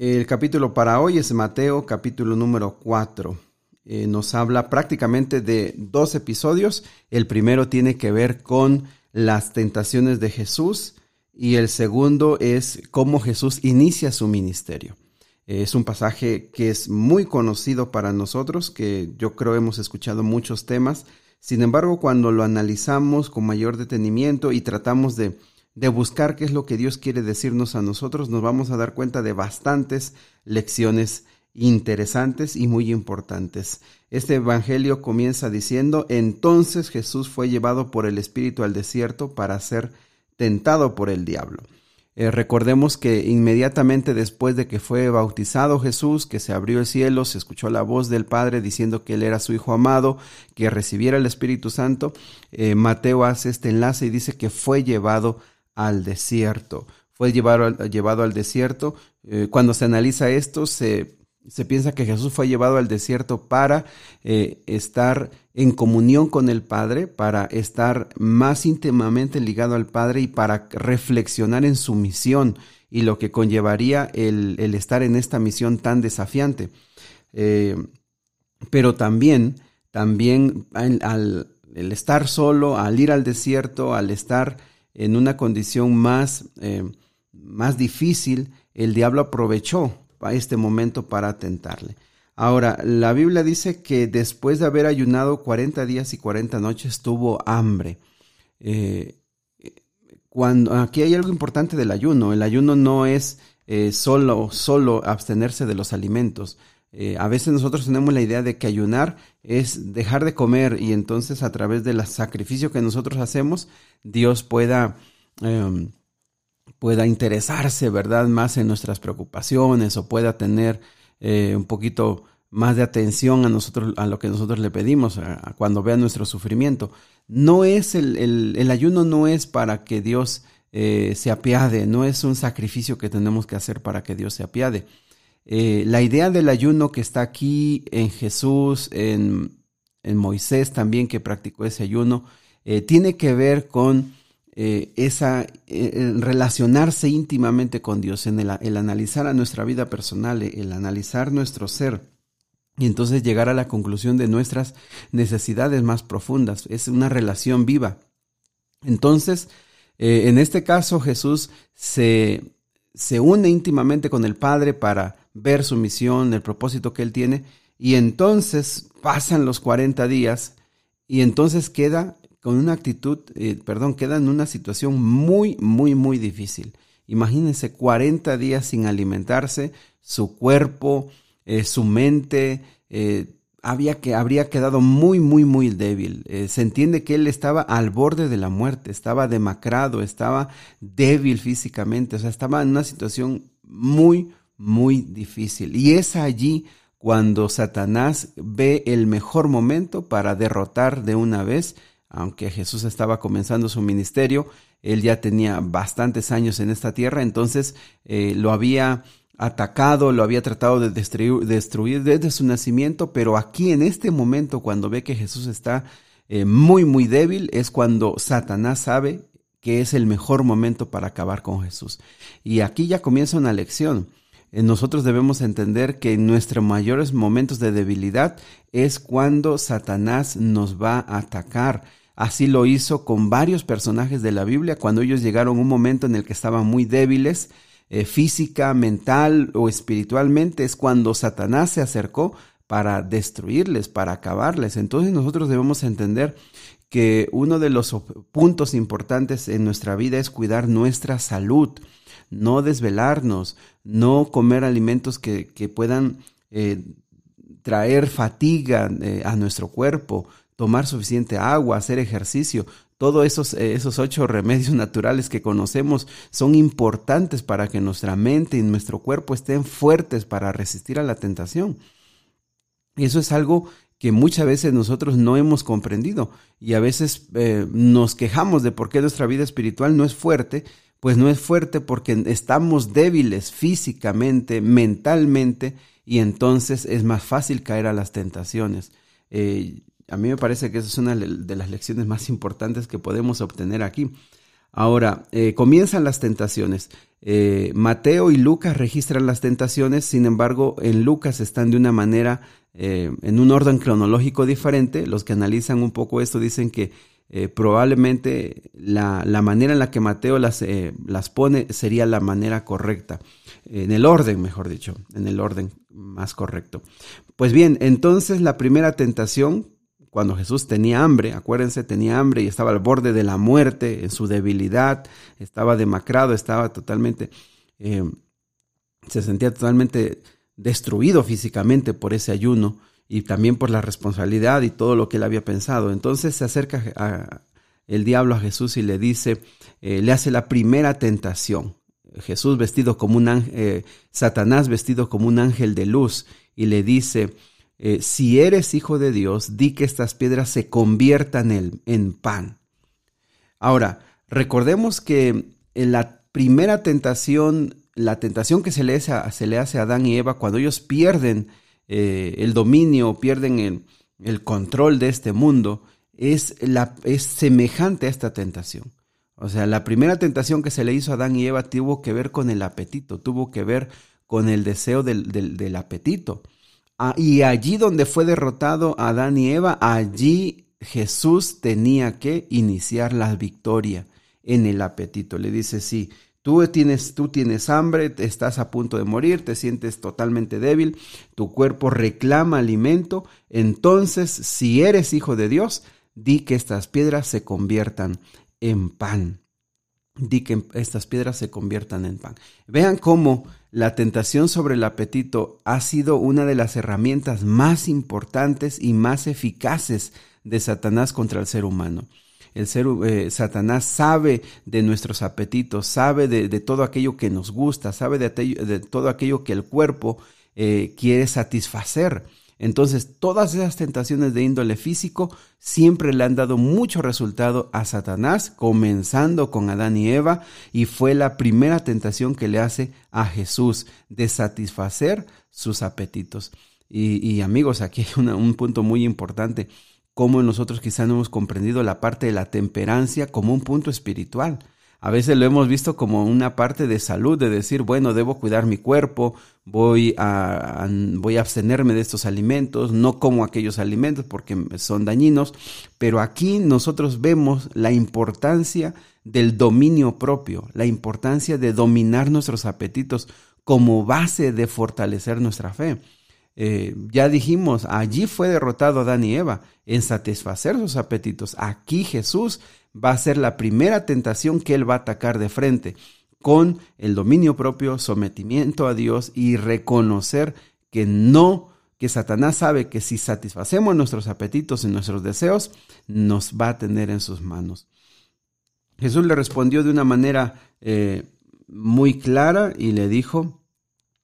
El capítulo para hoy es Mateo, capítulo número 4. Nos habla prácticamente de dos episodios. El primero tiene que ver con las tentaciones de Jesús y el segundo es cómo Jesús inicia su ministerio. Es un pasaje que es muy conocido para nosotros, que yo creo hemos escuchado muchos temas. Sin embargo, cuando lo analizamos con mayor detenimiento y tratamos de buscar qué es lo que Dios quiere decirnos a nosotros, nos vamos a dar cuenta de bastantes lecciones interesantes y muy importantes. Este evangelio comienza diciendo: entonces Jesús fue llevado por el Espíritu al desierto para ser tentado por el diablo. Recordemos que inmediatamente después de que fue bautizado Jesús, que se abrió el cielo, se escuchó la voz del Padre diciendo que Él era su Hijo amado, que recibiera el Espíritu Santo, Mateo hace este enlace y dice que fue llevado al desierto. Fue llevado al desierto. Cuando se analiza esto, se piensa que Jesús fue llevado al desierto para estar en comunión con el Padre, para estar más íntimamente ligado al Padre y para reflexionar en su misión y lo que conllevaría el estar en esta misión tan desafiante. Pero también al estar solo, al ir al desierto, al estar en una condición más difícil, el diablo aprovechó a este momento para tentarle. Ahora, la Biblia dice que después de haber ayunado 40 días y 40 noches tuvo hambre. Aquí hay algo importante del ayuno. El ayuno no es solo abstenerse de los alimentos. A veces nosotros tenemos la idea de que ayunar es dejar de comer y entonces a través del sacrificio que nosotros hacemos, Dios pueda interesarse, ¿verdad?, más en nuestras preocupaciones o pueda tener un poquito más de atención a lo que nosotros le pedimos cuando vea nuestro sufrimiento. No es el ayuno no es para que Dios se apiade, no es un sacrificio que tenemos que hacer para que Dios se apiade. La idea del ayuno que está aquí en Jesús, en Moisés también que practicó ese ayuno, tiene que ver con relacionarse íntimamente con Dios, en el analizar a nuestra vida personal, el analizar nuestro ser y entonces llegar a la conclusión de nuestras necesidades más profundas. Es una relación viva. Entonces, en este caso Jesús se une íntimamente con el Padre para ver su misión, el propósito que Él tiene, y entonces pasan los 40 días y entonces queda en una situación muy, muy, muy difícil. Imagínense 40 días sin alimentarse, su cuerpo, su mente, habría quedado muy, muy, muy débil. Se entiende que él estaba al borde de la muerte, estaba demacrado, estaba débil físicamente, o sea, estaba en una situación muy, muy difícil. Y es allí cuando Satanás ve el mejor momento para derrotar de una vez. Aunque Jesús estaba comenzando su ministerio, él ya tenía bastantes años en esta tierra, entonces lo había atacado, lo había tratado de destruir desde su nacimiento, pero aquí en este momento cuando ve que Jesús está muy muy débil, es cuando Satanás sabe que es el mejor momento para acabar con Jesús. Y aquí ya comienza una lección. Nosotros debemos entender que en nuestros mayores momentos de debilidad es cuando Satanás nos va a atacar. Así lo hizo con varios personajes de la Biblia cuando ellos llegaron a un momento en el que estaban muy débiles, física, mental o espiritualmente. Es cuando Satanás se acercó para destruirles, para acabarles. Entonces nosotros debemos entender que uno de los puntos importantes en nuestra vida es cuidar nuestra salud, no desvelarnos, no comer alimentos que puedan traer fatiga a nuestro cuerpo, tomar suficiente agua, hacer ejercicio. Todos esos 8 remedios naturales que conocemos son importantes para que nuestra mente y nuestro cuerpo estén fuertes para resistir a la tentación. Eso es algo que muchas veces nosotros no hemos comprendido y a veces nos quejamos de por qué nuestra vida espiritual no es fuerte. Pues no es fuerte porque estamos débiles físicamente, mentalmente, y entonces es más fácil caer a las tentaciones. A mí me parece que esa es una de las lecciones más importantes que podemos obtener aquí. Ahora, comienzan las tentaciones. Mateo y Lucas registran las tentaciones, sin embargo, en Lucas están de una manera, en un orden cronológico diferente. Los que analizan un poco esto dicen que probablemente la manera en la que Mateo las pone sería la manera correcta, en el orden, mejor dicho, en el orden más correcto. Pues bien, entonces la primera tentación, cuando Jesús tenía hambre, acuérdense, tenía hambre y estaba al borde de la muerte, en su debilidad, estaba demacrado, estaba totalmente, se sentía totalmente destruido físicamente por ese ayuno y también por la responsabilidad y todo lo que él había pensado. Entonces se acerca el diablo a Jesús y le dice, le hace la primera tentación. Jesús vestido como un ángel, Satanás vestido como un ángel de luz, y le dice, si eres hijo de Dios, di que estas piedras se conviertan en pan. Ahora, recordemos que en la primera tentación, la tentación que se le hace a Adán y Eva cuando ellos pierden el dominio, pierden el control de este mundo, es semejante a esta tentación. O sea, la primera tentación que se le hizo a Adán y Eva tuvo que ver con el apetito, tuvo que ver con el deseo del apetito. Y allí donde fue derrotado Adán y Eva, allí Jesús tenía que iniciar la victoria en el apetito. Le dice, sí, tú tienes hambre, estás a punto de morir, te sientes totalmente débil, tu cuerpo reclama alimento. Entonces, si eres hijo de Dios, di que estas piedras se conviertan en pan. Di que estas piedras se conviertan en pan. Vean cómo la tentación sobre el apetito ha sido una de las herramientas más importantes y más eficaces de Satanás contra el ser humano. Satanás sabe de nuestros apetitos, sabe de todo aquello que nos gusta, sabe de todo aquello que el cuerpo quiere satisfacer. Entonces, todas esas tentaciones de índole físico siempre le han dado mucho resultado a Satanás, comenzando con Adán y Eva, y fue la primera tentación que le hace a Jesús de satisfacer sus apetitos. Y amigos, aquí hay un punto muy importante, como nosotros quizás no hemos comprendido la parte de la temperancia como un punto espiritual. A veces lo hemos visto como una parte de salud, de decir, bueno, debo cuidar mi cuerpo, voy a abstenerme de estos alimentos, no como aquellos alimentos porque son dañinos. Pero aquí nosotros vemos la importancia del dominio propio, la importancia de dominar nuestros apetitos como base de fortalecer nuestra fe. Ya dijimos, allí fue derrotado Adán y Eva en satisfacer sus apetitos. Aquí Jesús va a ser la primera tentación que él va a atacar de frente, con el dominio propio, sometimiento a Dios y reconocer que Satanás sabe que si satisfacemos nuestros apetitos y nuestros deseos, nos va a tener en sus manos. Jesús le respondió de una manera muy clara y le dijo,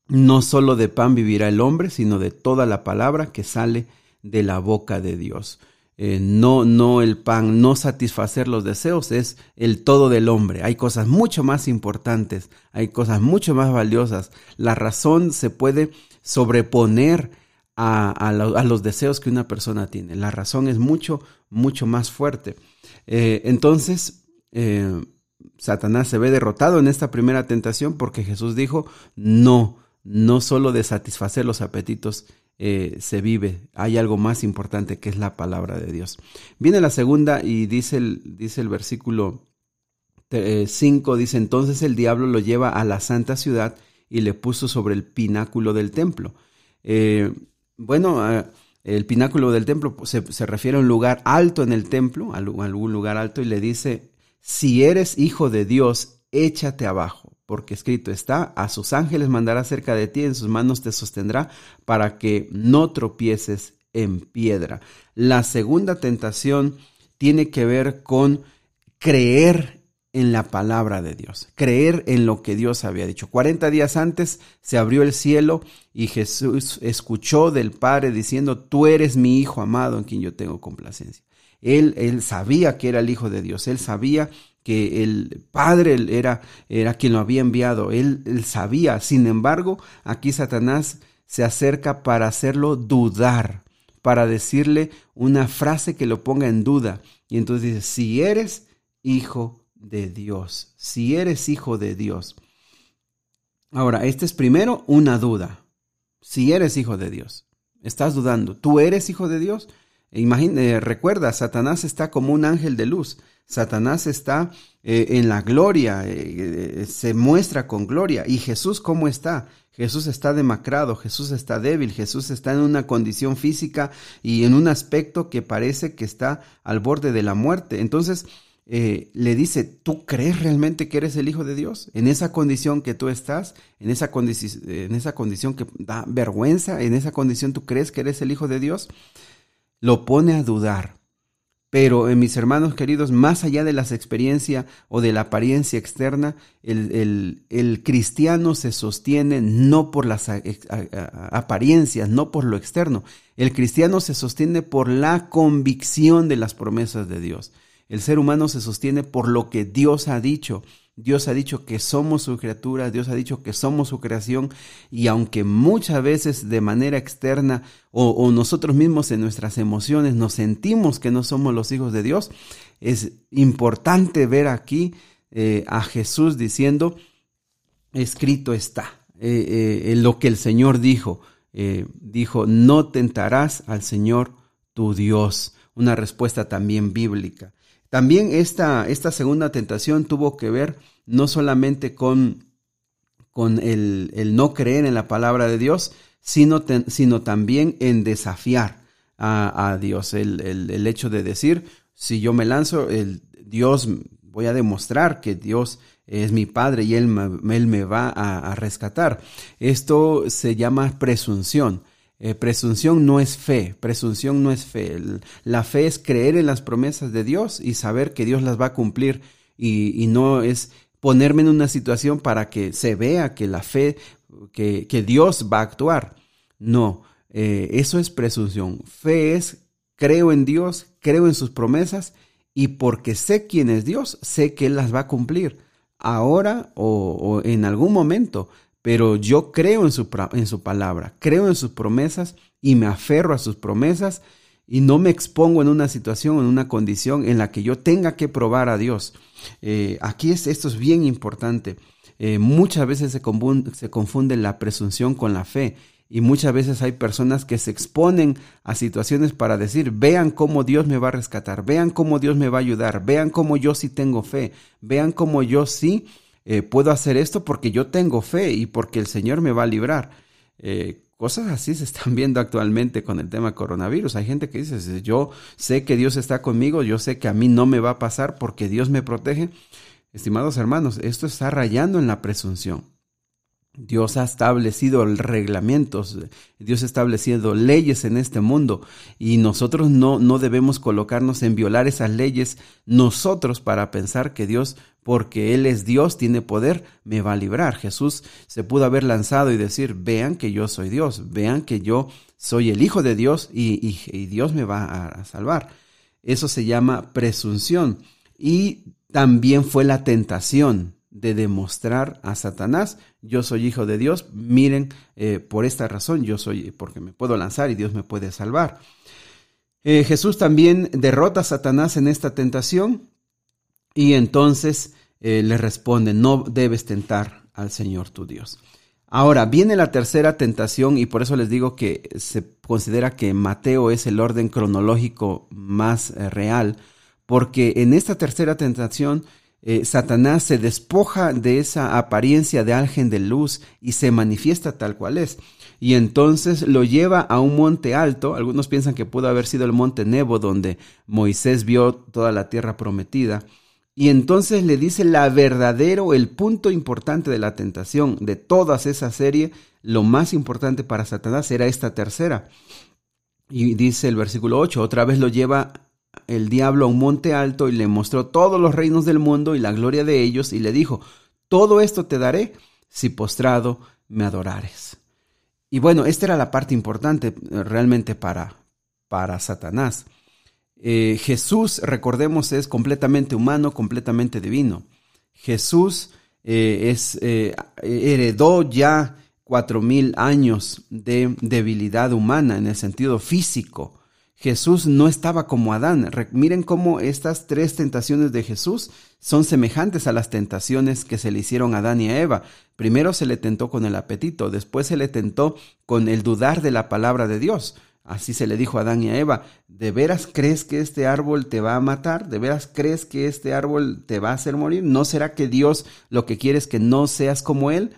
no solo de pan vivirá el hombre, sino de toda la palabra que sale de la boca de Dios. No el pan, no satisfacer los deseos es el todo del hombre. Hay cosas mucho más importantes, hay cosas mucho más valiosas. La razón se puede sobreponer a los deseos que una persona tiene. La razón es mucho, mucho más fuerte. Entonces, Satanás se ve derrotado en esta primera tentación porque Jesús dijo, no solo de satisfacer los apetitos se vive, hay algo más importante que es la palabra de Dios. Viene la segunda y dice el versículo 5, dice, entonces el diablo lo lleva a la santa ciudad y le puso sobre el pináculo del templo. El pináculo del templo se refiere a un lugar alto en el templo, a algún lugar alto, y le dice, si eres hijo de Dios, échate abajo. Porque escrito está, a sus ángeles mandará cerca de ti, en sus manos te sostendrá para que no tropieces en piedra. La segunda tentación tiene que ver con creer en la palabra de Dios, creer en lo que Dios había dicho. 40 días antes se abrió el cielo y Jesús escuchó del Padre diciendo, tú eres mi Hijo amado en quien yo tengo complacencia. Él sabía que era el Hijo de Dios, él sabía que el Padre era quien lo había enviado, él sabía. Sin embargo, aquí Satanás se acerca para hacerlo dudar, para decirle una frase que lo ponga en duda. Y entonces dice, si eres hijo de Dios, si eres hijo de Dios. Ahora, este es primero una duda. Si eres hijo de Dios, estás dudando. ¿Tú eres hijo de Dios? Recuerda, Satanás está como un ángel de luz. Satanás está en la gloria, se muestra con gloria. ¿Y Jesús cómo está? Jesús está demacrado, Jesús está débil, Jesús está en una condición física y en un aspecto que parece que está al borde de la muerte. Entonces, le dice, ¿tú crees realmente que eres el Hijo de Dios? En esa condición que tú estás, en esa condición que da vergüenza, en esa condición tú crees que eres el Hijo de Dios, lo pone a dudar. Pero, mis hermanos queridos, más allá de las experiencias o de la apariencia externa, el cristiano se sostiene no por las apariencias, no por lo externo. El cristiano se sostiene por la convicción de las promesas de Dios. El ser humano se sostiene por lo que Dios ha dicho. Dios ha dicho que somos su criatura, Dios ha dicho que somos su creación, y aunque muchas veces de manera externa o nosotros mismos en nuestras emociones nos sentimos que no somos los hijos de Dios, es importante ver aquí a Jesús diciendo, escrito está, lo que el Señor dijo, no tentarás al Señor tu Dios, una respuesta también bíblica. También esta segunda tentación tuvo que ver no solamente con el no creer en la palabra de Dios, sino también en desafiar a Dios. El hecho de decir, si yo me lanzo, Dios, voy a demostrar que Dios es mi Padre y Él me va a rescatar. Esto se llama presunción. Presunción no es fe, La fe es creer en las promesas de Dios y saber que Dios las va a cumplir, y no es ponerme en una situación para que se vea que la fe, que Dios va a actuar. No, eso es presunción. Fe es creo en Dios, creo en sus promesas, y porque sé quién es Dios, sé que Él las va a cumplir ahora o en algún momento. Pero yo creo en su palabra, creo en sus promesas y me aferro a sus promesas y no me expongo en una situación, en una condición en la que yo tenga que probar a Dios. Esto es bien importante. Muchas veces se confunde la presunción con la fe, y muchas veces hay personas que se exponen a situaciones para decir, vean cómo Dios me va a rescatar, vean cómo Dios me va a ayudar, vean cómo yo sí tengo fe, vean cómo yo sí... puedo hacer esto porque yo tengo fe y porque el Señor me va a librar. Cosas así se están viendo actualmente con el tema coronavirus. Hay gente que dice, yo sé que Dios está conmigo, yo sé que a mí no me va a pasar porque Dios me protege. Estimados hermanos, esto está rayando en la presunción. Dios ha establecido reglamentos, Dios ha establecido leyes en este mundo, y nosotros no debemos colocarnos en violar esas leyes nosotros para pensar que Dios, porque Él es Dios, tiene poder, me va a librar. Jesús se pudo haber lanzado y decir, vean que yo soy Dios, vean que yo soy el Hijo de Dios y Dios me va a salvar. Eso se llama presunción. Y también fue la tentación de demostrar a Satanás, yo soy hijo de Dios, miren, por esta razón yo soy, porque me puedo lanzar y Dios me puede salvar. Jesús también derrota a Satanás en esta tentación, y entonces le responde, no debes tentar al Señor tu Dios. Ahora viene la tercera tentación, y por eso les digo que se considera que Mateo es el orden cronológico más real, porque en esta tercera tentación Satanás se despoja de esa apariencia de ángel de luz y se manifiesta tal cual es. Y entonces lo lleva a un monte alto. Algunos piensan que pudo haber sido el monte Nebo, donde Moisés vio toda la tierra prometida. Y entonces le dice el punto importante de la tentación. De todas esa serie, lo más importante para Satanás era esta tercera. Y dice el versículo 8, otra vez lo lleva el diablo a un monte alto y le mostró todos los reinos del mundo y la gloria de ellos, y le dijo, todo esto te daré si postrado me adorares. Y bueno, esta era la parte importante realmente para Satanás. Jesús, recordemos, es completamente humano, completamente divino. Jesús heredó ya 4,000 años de debilidad humana en el sentido físico. Jesús no estaba como Adán. Miren cómo estas tres tentaciones de Jesús son semejantes a las tentaciones que se le hicieron a Adán y a Eva. Primero se le tentó con el apetito, después se le tentó con el dudar de la palabra de Dios. Así se le dijo a Adán y a Eva: ¿de veras crees que este árbol te va a matar? ¿De veras crees que este árbol te va a hacer morir? ¿No será que Dios lo que quiere es que no seas como él?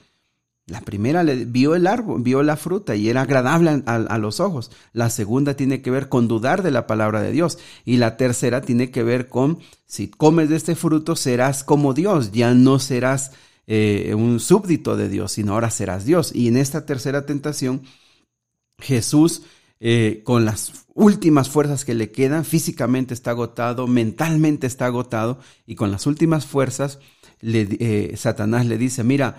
La primera vio el árbol, vio la fruta y era agradable a los ojos. La segunda tiene que ver con dudar de la palabra de Dios. Y la tercera tiene que ver con: si comes de este fruto serás como Dios. Ya no serás un súbdito de Dios, sino ahora serás Dios. Y en esta tercera tentación, Jesús, con las últimas fuerzas que le quedan, físicamente está agotado, mentalmente está agotado, y con las últimas fuerzas Satanás le dice: mira,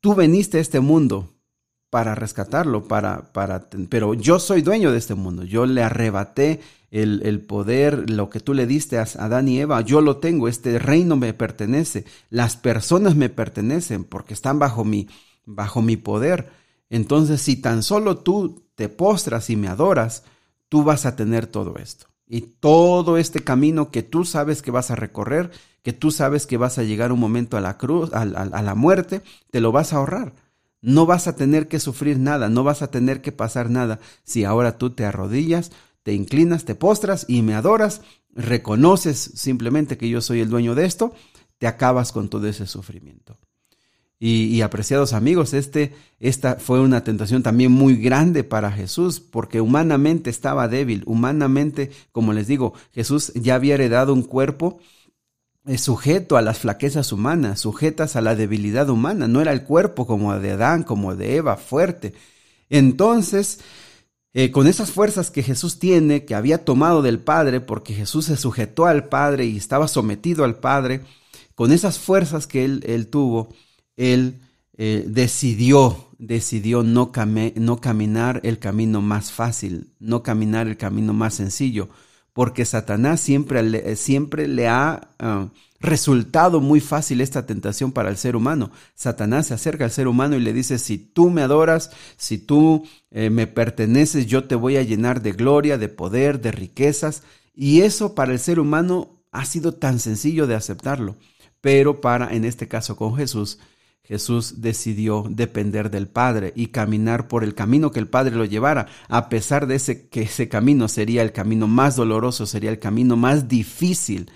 tú veniste a este mundo para rescatarlo, pero yo soy dueño de este mundo. Yo le arrebaté el poder, lo que tú le diste a Adán y Eva. Yo lo tengo, este reino me pertenece, las personas me pertenecen porque están bajo mi poder. Entonces, si tan solo tú te postras y me adoras, tú vas a tener todo esto. Y todo este camino que tú sabes que vas a recorrer, que tú sabes que vas a llegar un momento a la cruz, a la muerte, te lo vas a ahorrar. No vas a tener que sufrir nada, no vas a tener que pasar nada. Si ahora tú te arrodillas, te inclinas, te postras y me adoras, reconoces simplemente que yo soy el dueño de esto, te acabas con todo ese sufrimiento. Y apreciados amigos, esta fue una tentación también muy grande para Jesús, porque humanamente estaba débil. Humanamente, como les digo, Jesús ya había heredado un cuerpo sujeto a las flaquezas humanas, sujetas a la debilidad humana. No era el cuerpo como de Adán, como de Eva, fuerte. Entonces, con esas fuerzas que Jesús tiene, que había tomado del Padre, porque Jesús se sujetó al Padre y estaba sometido al Padre, con esas fuerzas que él tuvo, él decidió no caminar el camino más fácil, no caminar el camino más sencillo, porque Satanás siempre le ha resultado muy fácil esta tentación para el ser humano. Satanás se acerca al ser humano y le dice: si tú me adoras, si tú me perteneces, yo te voy a llenar de gloria, de poder, de riquezas. Y eso para el ser humano ha sido tan sencillo de aceptarlo. Pero en este caso con Jesús decidió depender del Padre y caminar por el camino que el Padre lo llevara, a pesar de que ese camino sería el camino más doloroso, sería el camino más difícil.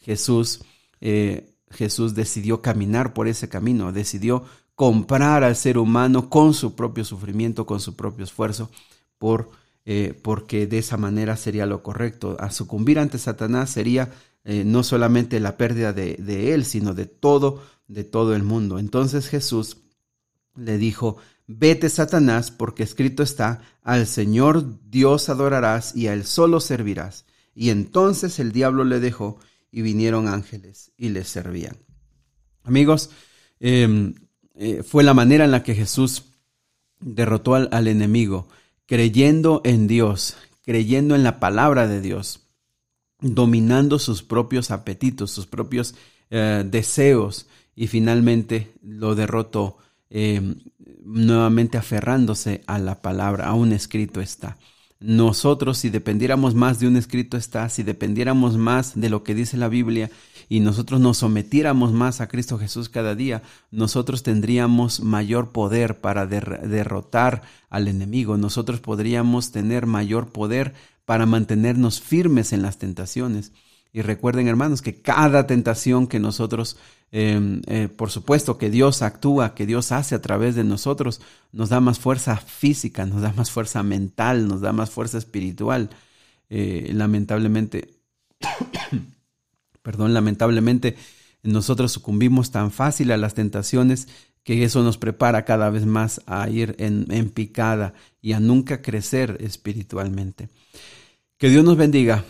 Jesús decidió caminar por ese camino, decidió comprar al ser humano con su propio sufrimiento, con su propio esfuerzo, porque de esa manera sería lo correcto. A sucumbir ante Satanás sería no solamente la pérdida de él, sino de todo el mundo. Entonces Jesús le dijo: vete, Satanás, porque escrito está: al Señor Dios adorarás y a él solo servirás. Y entonces el diablo le dejó y vinieron ángeles y les servían. Amigos, fue la manera en la que Jesús derrotó al enemigo, creyendo en Dios, creyendo en la palabra de Dios, dominando sus propios apetitos, sus propios deseos, y finalmente lo derrotó, nuevamente aferrándose a la palabra, a un escrito está. Nosotros, si dependiéramos más de un escrito está, si dependiéramos más de lo que dice la Biblia y nosotros nos sometiéramos más a Cristo Jesús cada día, nosotros tendríamos mayor poder para derrotar al enemigo. Nosotros podríamos tener mayor poder para mantenernos firmes en las tentaciones. Y recuerden, hermanos, que cada tentación que nosotros, por supuesto que Dios actúa, que Dios hace a través de nosotros, nos da más fuerza física, nos da más fuerza mental, nos da más fuerza espiritual. Lamentablemente nosotros sucumbimos tan fácil a las tentaciones que eso nos prepara cada vez más a ir en picada y a nunca crecer espiritualmente. Que Dios nos bendiga.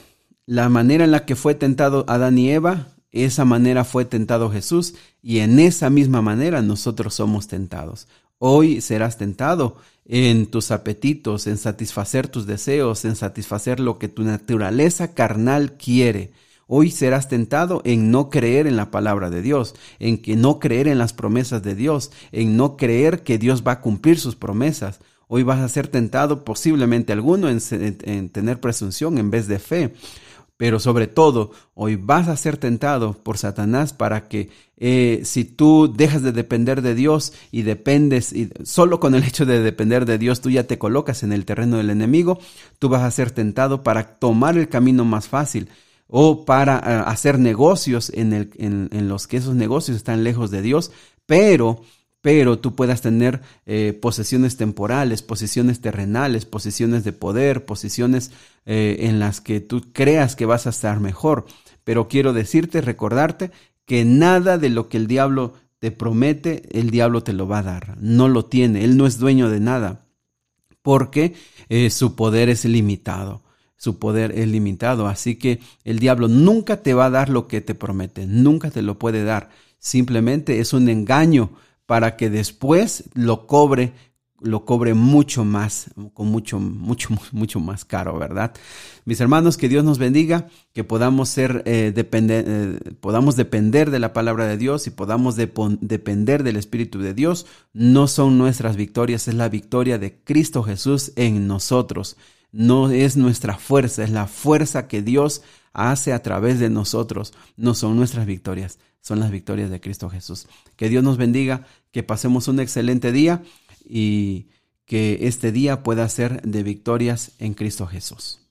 La manera en la que fue tentado Adán y Eva, esa manera fue tentado Jesús, y en esa misma manera nosotros somos tentados. Hoy serás tentado en tus apetitos, en satisfacer tus deseos, en satisfacer lo que tu naturaleza carnal quiere. Hoy serás tentado en no creer en la palabra de Dios, en que no creer en las promesas de Dios, en no creer que Dios va a cumplir sus promesas. Hoy vas a ser tentado, posiblemente alguno, en tener presunción en vez de fe. Pero sobre todo, hoy vas a ser tentado por Satanás para que si tú dejas de depender de Dios y dependes, y solo con el hecho de depender de Dios tú ya te colocas en el terreno del enemigo, tú vas a ser tentado para tomar el camino más fácil o para hacer negocios en los que esos negocios están lejos de Dios, pero tú puedas tener posesiones temporales, posesiones terrenales, posesiones de poder, posesiones en las que tú creas que vas a estar mejor. Pero quiero decirte, recordarte que nada de lo que el diablo te promete, el diablo te lo va a dar. No lo tiene, él no es dueño de nada porque su poder es limitado. Su poder es limitado, así que el diablo nunca te va a dar lo que te promete, nunca te lo puede dar. Simplemente es un engaño para que después lo cobre mucho más, con mucho más caro, ¿verdad? Mis hermanos, que Dios nos bendiga, que podamos ser podamos depender de la palabra de Dios y podamos depender del Espíritu de Dios. No son nuestras victorias, es la victoria de Cristo Jesús en nosotros. No es nuestra fuerza, es la fuerza que Dios hace a través de nosotros. No son nuestras victorias, son las victorias de Cristo Jesús. Que Dios nos bendiga, que pasemos un excelente día y que este día pueda ser de victorias en Cristo Jesús.